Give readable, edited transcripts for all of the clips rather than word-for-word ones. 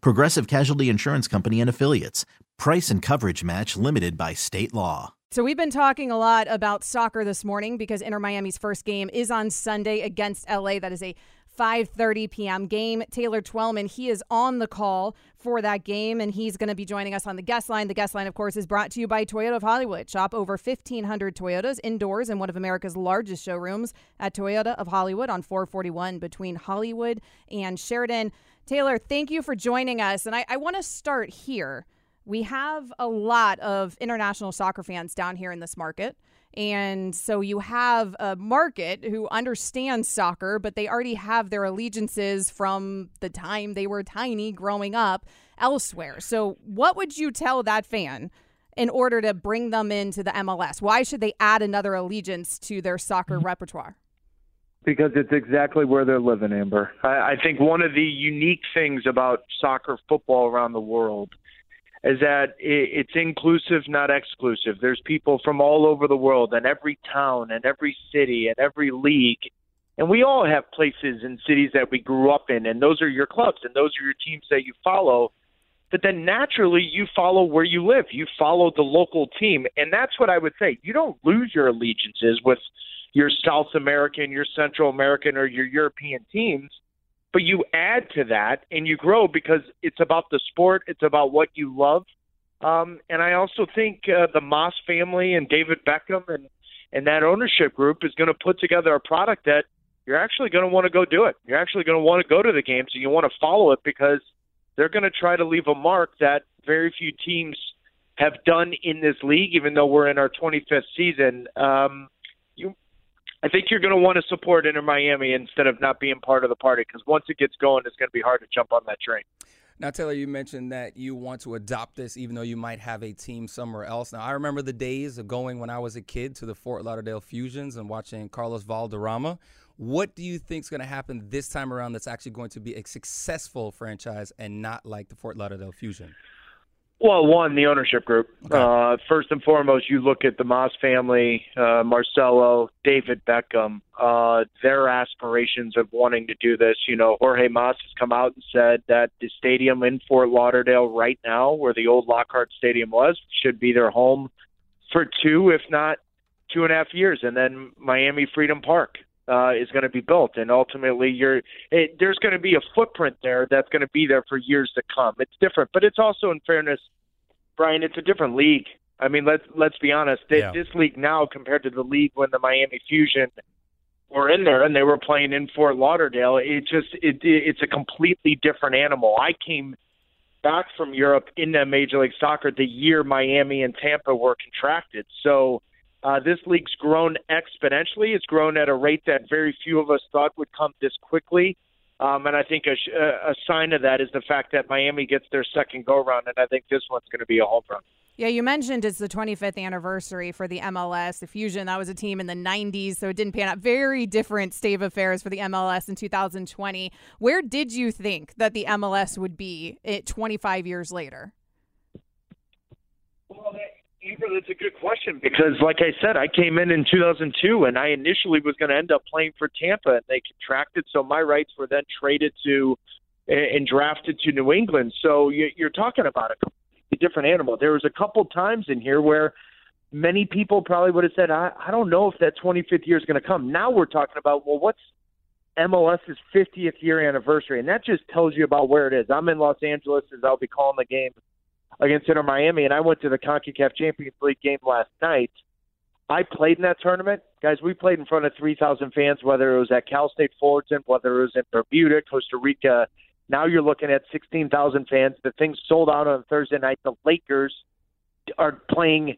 Progressive Casualty Insurance Company and Affiliates. Price and coverage match limited by state law. So we've been talking a lot about soccer this morning because Inter-Miami's first game is on Sunday against LA. That is a 5:30 p.m. game. Taylor Twellman, he is on the call for that game, and he's going to be joining us on the guest line. The guest line, of course, is brought to you by Toyota of Hollywood. Shop over 1,500 Toyotas indoors in one of America's largest showrooms at Toyota of Hollywood on 441 between Hollywood and Sheridan. Taylor, thank you for joining us, and I want to start here. We have a lot of international soccer fans down here in this market. And so you have a market who understands soccer, but they already have their allegiances from the time they were tiny growing up elsewhere. So what would you tell that fan in order to bring them into the MLS? Why should they add another allegiance to their soccer repertoire? Because it's exactly where they're living, Amber. I think one of the unique things about soccer football around the world is that it's inclusive, not exclusive. There's people from all over the world and every town and every city and every league. And we all have places and cities that we grew up in, and those are your clubs and those are your teams that you follow. But then naturally you follow where you live. You follow the local team. And that's what I would say. You don't lose your allegiances with your South American, your Central American, or your European teams. But you add to that and you grow because it's about the sport. It's about what you love. And I also think the Moss family and David Beckham and that ownership group is going to put together a product that you're actually going to want to go do it. You're actually going to want to go to the games and you want to follow it because they're going to try to leave a mark that very few teams have done in this league, even though we're in our 25th season. I think you're going to want to support Inter Miami instead of not being part of the party because once it gets going, it's going to be hard to jump on that train. Now, Taylor, you mentioned that you want to adopt this even though you might have a team somewhere else. Now, I remember the days of going when I was a kid to the Fort Lauderdale Fusions and watching Carlos Valderrama. What do you think is going to happen this time around that's actually going to be a successful franchise and not like the Fort Lauderdale Fusion? Well, one, the ownership group. Okay. First and foremost, you look at the Moss family, Marcelo, David Beckham, their aspirations of wanting to do this. You know, Jorge Mas has come out and said that the stadium in Fort Lauderdale right now, where the old Lockhart Stadium was, should be their home for 2.5 years. And then Miami Freedom Park is going to be built. And ultimately, there's going to be a footprint there that's going to be there for years to come. It's different. But it's also, in fairness, Brian, it's a different league. I mean, let's be honest. Yeah. This league now compared to the league when the Miami Fusion were in there and they were playing in Fort Lauderdale, it's a completely different animal. I came back from Europe into Major League Soccer the year Miami and Tampa were contracted. So this league's grown exponentially. It's grown at a rate that very few of us thought would come this quickly. And I think a sign of that is the fact that Miami gets their second go-round, and I think this one's going to be a home run. Yeah, you mentioned it's the 25th anniversary for the MLS. The Fusion, that was a team in the 90s, so it didn't pan out. Very different state of affairs for the MLS in 2020. Where did you think that the MLS would be 25 years later? Well, Amber, that's a good question because, like I said, I came in 2002, and I initially was going to end up playing for Tampa, and they contracted, so my rights were then traded to and drafted to New England. So you're talking about a different animal. There was a couple times in here where many people probably would have said, I don't know if that 25th year is going to come. Now we're talking about, well, what's MLS's 50th year anniversary? And that just tells you about where it is. I'm in Los Angeles, as I'll be calling the game against Inter-Miami, and I went to the CONCACAF Champions League game last night. I played in that tournament. Guys, we played in front of 3,000 fans, whether it was at Cal State Fullerton, whether it was in Bermuda, Costa Rica. Now you're looking at 16,000 fans. The thing sold out on Thursday night. The Lakers are playing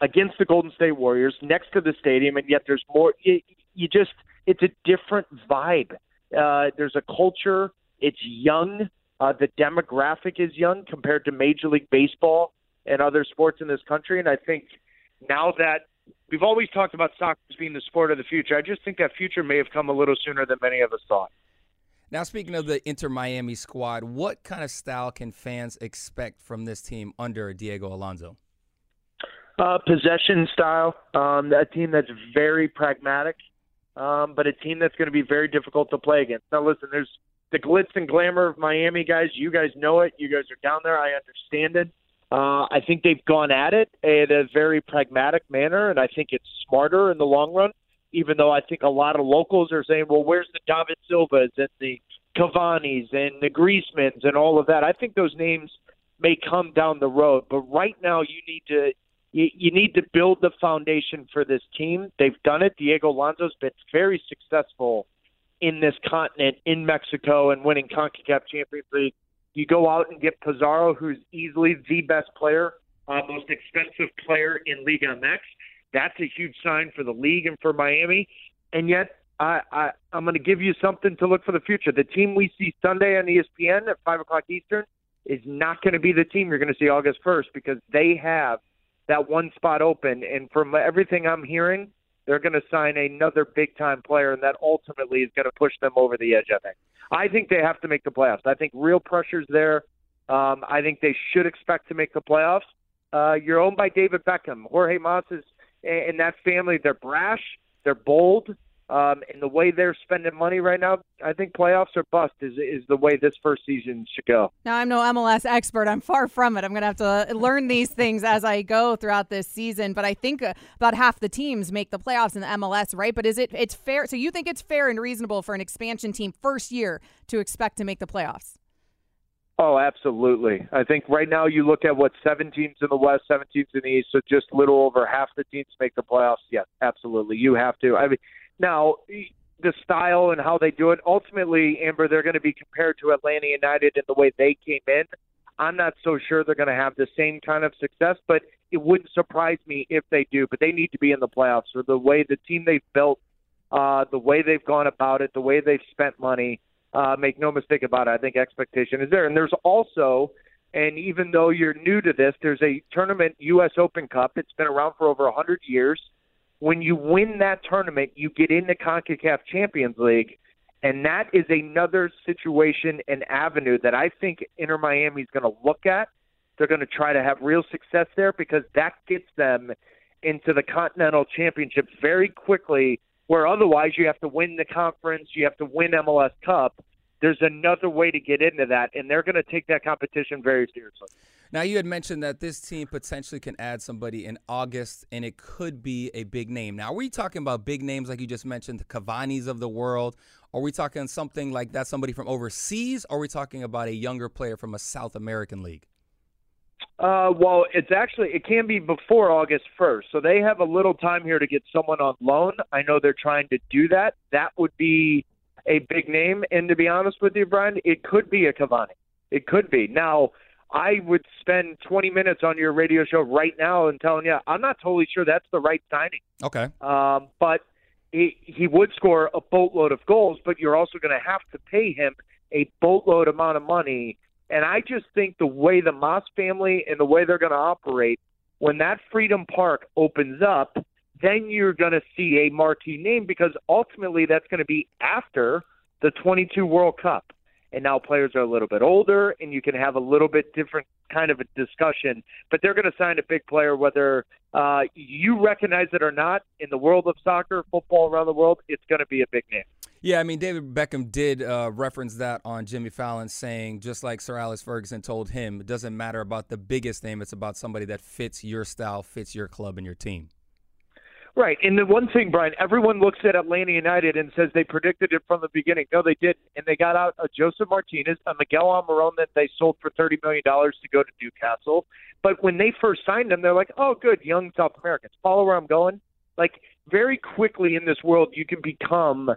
against the Golden State Warriors next to the stadium, and yet there's more. It's a different vibe. There's a culture. It's young. The demographic is young compared to Major League Baseball and other sports in this country. And I think now that we've always talked about soccer as being the sport of the future, I just think that future may have come a little sooner than many of us thought. Now, speaking of the Inter-Miami squad, what kind of style can fans expect from this team under Diego Alonso? Possession style, a team that's very pragmatic, but a team that's going to be very difficult to play against. Now, listen, there's the glitz and glamour of Miami, guys. You guys know it. You guys are down there. I understand it. I think they've gone at it in a very pragmatic manner, and I think it's smarter in the long run, even though I think a lot of locals are saying, well, where's the David Silvas and the Cavanis and the Griezmanns and all of that? I think those names may come down the road, but right now you need to build the foundation for this team. They've done it. Diego Alonso's been very successful in this continent, in Mexico, and winning CONCACAF Champions League. You go out and get Pizarro, who's easily the best player, most expensive player in Liga MX. That's a huge sign for the league and for Miami. And yet, I'm going to give you something to look for the future. The team we see Sunday on ESPN at 5 o'clock Eastern is not going to be the team you're going to see August 1st because they have that one spot open. And from everything I'm hearing, they're going to sign another big-time player, and that ultimately is going to push them over the edge, I think. I think they have to make the playoffs. I think real pressure's there. I think they should expect to make the playoffs. You're owned by David Beckham. Jorge Moss is in that family. They're brash. They're bold. And the way they're spending money right now, I think playoffs or bust is the way this first season should go. Now, I'm no MLS expert. I'm far from it. I'm going to have to learn these things as I go throughout this season. But I think about half the teams make the playoffs in the MLS, right? But it's fair? So you think it's fair and reasonable for an expansion team first year to expect to make the playoffs? Oh, absolutely. I think right now you look at what, 7 teams in the West, 7 teams in the East, so just a little over half the teams make the playoffs. Yes, absolutely. You have to. I mean, now, the style and how they do it, ultimately, Amber, they're going to be compared to Atlanta United in the way they came in. I'm not so sure they're going to have the same kind of success, but it wouldn't surprise me if they do. But they need to be in the playoffs. So the way the team they've built, the way they've gone about it, the way they've spent money, make no mistake about it, I think expectation is there. And there's also, and even though you're new to this, there's a tournament, U.S. Open Cup. It's been around for over 100 years. When you win that tournament, you get into CONCACAF Champions League, and that is another situation and avenue that I think Inter-Miami is going to look at. They're going to try to have real success there because that gets them into the Continental Championship very quickly, where otherwise you have to win the conference, you have to win MLS Cup. There's another way to get into that, and they're going to take that competition very seriously. Now, you had mentioned that this team potentially can add somebody in August, and it could be a big name. Now, are we talking about big names like you just mentioned, the Cavanis of the world? Are we talking something like that, somebody from overseas? Or are we talking about a younger player from a South American league? Well, it can be before August 1st. So they have a little time here to get someone on loan. I know they're trying to do that. That would be a big name. And to be honest with you, Brian, it could be a Cavani. It could be. Now, I would spend 20 minutes on your radio show right now and telling you I'm not totally sure that's the right signing. Okay. But he would score a boatload of goals, but you're also going to have to pay him a boatload amount of money. And I just think the way the Moss family and the way they're going to operate, when that Freedom Park opens up, then you're going to see a marquee name because ultimately that's going to be after the 22 World Cup. And now players are a little bit older, and you can have a little bit different kind of a discussion. But they're going to sign a big player, whether you recognize it or not. In the world of soccer, football around the world, it's going to be a big name. Yeah, I mean, David Beckham did reference that on Jimmy Fallon, saying, just like Sir Alex Ferguson told him, it doesn't matter about the biggest name. It's about somebody that fits your style, fits your club and your team. Right. And the one thing, Brian, everyone looks at Atlanta United and says they predicted it from the beginning. No, they didn't. And they got out a Joseph Martinez, a Miguel Almiron that they sold for $30 million to go to Newcastle. But when they first signed them, they're like, oh, good, young South Americans. Follow where I'm going. Like, very quickly in this world, you can become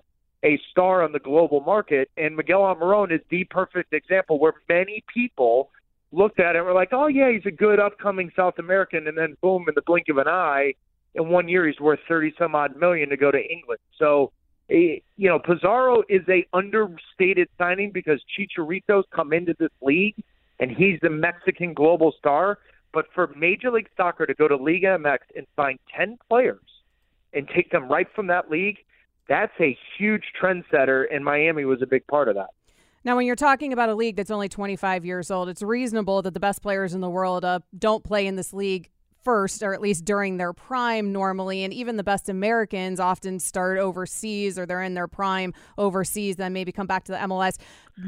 a star on the global market. And Miguel Almiron is the perfect example where many people looked at it and were like, oh, yeah, he's a good upcoming South American. And then, boom, in the blink of an eye, in 1 year, he's worth 30-some-odd million to go to England. So, you know, Pizarro is a understated signing because Chicharito's come into this league, and he's the Mexican global star. But for Major League Soccer to go to Liga MX and sign 10 players and take them right from that league, that's a huge trendsetter, and Miami was a big part of that. Now, when you're talking about a league that's only 25 years old, it's reasonable that the best players in the world don't play in this league first, or at least during their prime normally, and even the best Americans often start overseas, or they're in their prime overseas, then maybe come back to the MLS.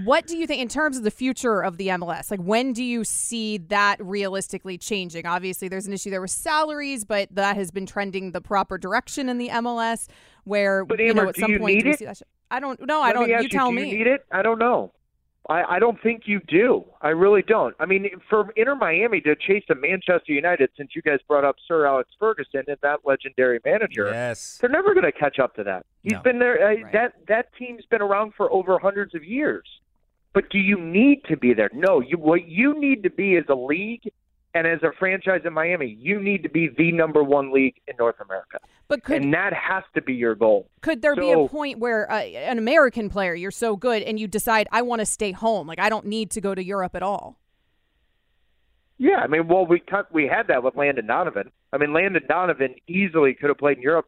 What do you think in terms of the future of the MLS? Like, when do you see that realistically changing? Obviously, there's an issue there with salaries, but that has been trending the proper direction in the MLS, where, but, Amber, you know, at some point, do we see that? I don't know. I don't. You tell me. Do you need it? I don't know. I don't think you do. I really don't. I mean, for Inter-Miami to chase a Manchester United, since you guys brought up Sir Alex Ferguson and that legendary manager, yes, they're never going to catch up to that. He's been there. Right. That team's been around for over hundreds of years. But do you need to be there? No. What you need to be as a league and as a franchise in Miami, you need to be the number one league in North America. But and that has to be your goal. Could there be a point where an American player, you're so good, and you decide, I want to stay home. Like, I don't need to go to Europe at all. Yeah, I mean, well, we had that with Landon Donovan. I mean, Landon Donovan easily could have played in Europe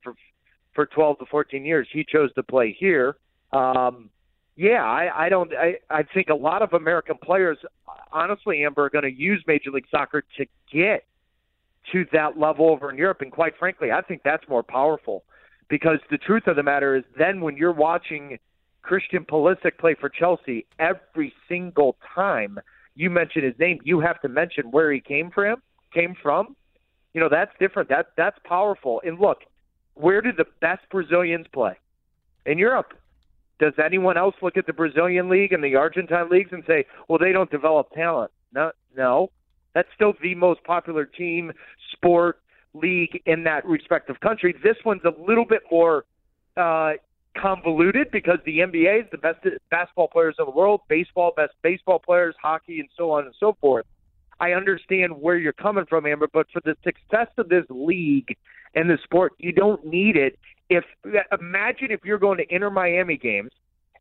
for 12 to 14 years. He chose to play here. I think a lot of American players, honestly, Amber, are going to use Major League Soccer to get to that level over in Europe. And quite frankly, I think that's more powerful, because the truth of the matter is, then when you're watching Christian Pulisic play for Chelsea, every single time you mention his name, you have to mention where he came from. You know, that's different. That's powerful. And look, where do the best Brazilians play? In Europe. Does anyone else look at the Brazilian league and the Argentine leagues and say, well, they don't develop talent? No. That's still the most popular team, sport, league in that respective country. This one's a little bit more convoluted because the NBA is the best basketball players in the world, baseball, best baseball players, hockey, and so on and so forth. I understand where you're coming from, Amber, but for the success of this league and the sport, you don't need it. Imagine if you're going to Inter-Miami games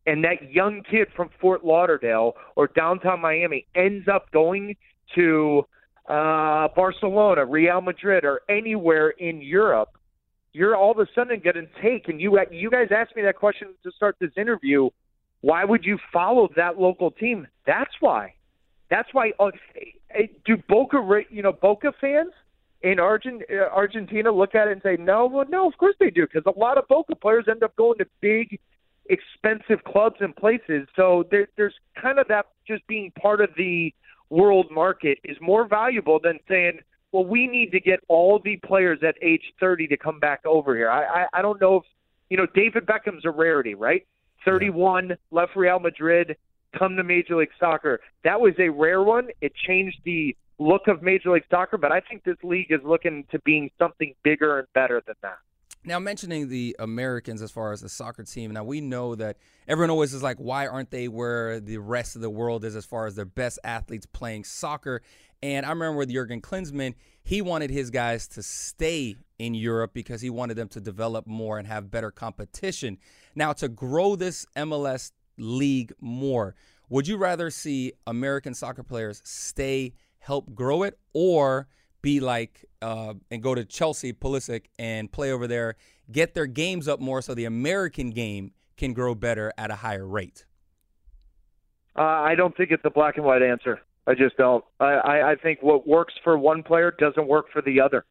and that young kid from Fort Lauderdale or downtown Miami ends up going to Barcelona, Real Madrid, or anywhere in Europe, you're all of a sudden going to take, and you guys asked me that question to start this interview, why would you follow that local team? That's why. That's why do Boca fans in Argentina look at it and say, no? Well, no, of course they do, because a lot of Boca players end up going to big, expensive clubs and places. So there's kind of that, just being part of the world market is more valuable than saying, well, we need to get all the players at age 30 to come back over here. I don't know if, you know, David Beckham's a rarity, right? 31, left Real Madrid, come to Major League Soccer. That was a rare one. It changed the look of Major League Soccer, but I think this league is looking to being something bigger and better than that. Now, mentioning the Americans as far as the soccer team, now we know that everyone always is like, why aren't they where the rest of the world is as far as their best athletes playing soccer? And I remember with Jurgen Klinsmann, he wanted his guys to stay in Europe because he wanted them to develop more and have better competition. Now, to grow this MLS league more, would you rather see American soccer players stay, help grow it, or be like and go to Chelsea, Pulisic, and play over there, get their games up more so the American game can grow better at a higher rate? I don't think it's a black and white answer. I just don't. I think what works for one player doesn't work for the other.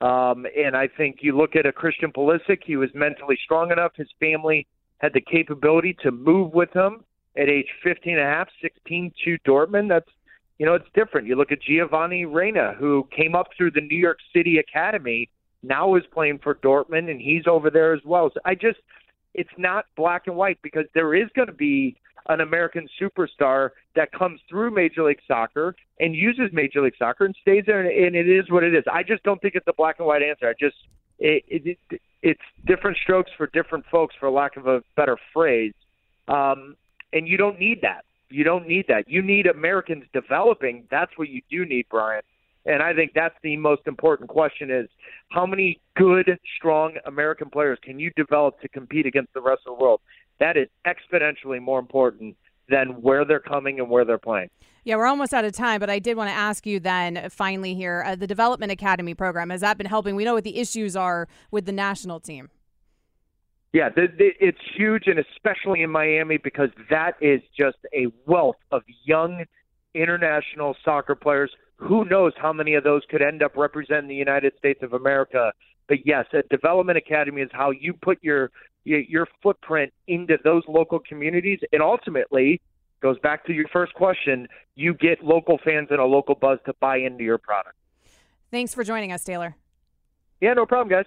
And I think you look at a Christian Pulisic, he was mentally strong enough. His family had the capability to move with him at age 15 and a half, 16 to Dortmund. It's different. You look at Giovanni Reyna, who came up through the New York City Academy now is playing for Dortmund, and he's over there as well. So it's not black and white, because there is going to be an American superstar that comes through Major League Soccer and uses Major League Soccer and stays there, and it is what it is. I just don't think it's a black and white answer. It's different strokes for different folks, for lack of a better phrase. And you don't need that. You don't need that. You need Americans developing. That's what you do need, Brian. And I think that's the most important question is, how many good, strong American players can you develop to compete against the rest of the world? That is exponentially more important than where they're coming and where they're playing. Yeah, we're almost out of time, but I did want to ask you then, finally here, the Development Academy program, has that been helping? We know what the issues are with the national team. Yeah, it's huge, and especially in Miami, because that is just a wealth of young international soccer players. Who knows how many of those could end up representing the United States of America? But yes, a development academy is how you put your footprint into those local communities. And ultimately, goes back to your first question, you get local fans and a local buzz to buy into your product. Thanks for joining us, Taylor. Yeah, no problem, guys.